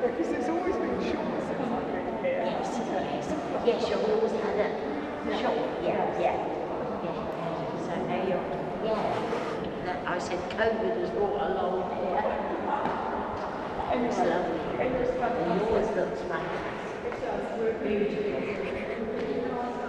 Because it's always been short since I've been here. Yes, you've always had it. Short, yeah. So now you're, I said COVID has brought along here. And it's lovely. It always looks fantastic. It does. Beautiful.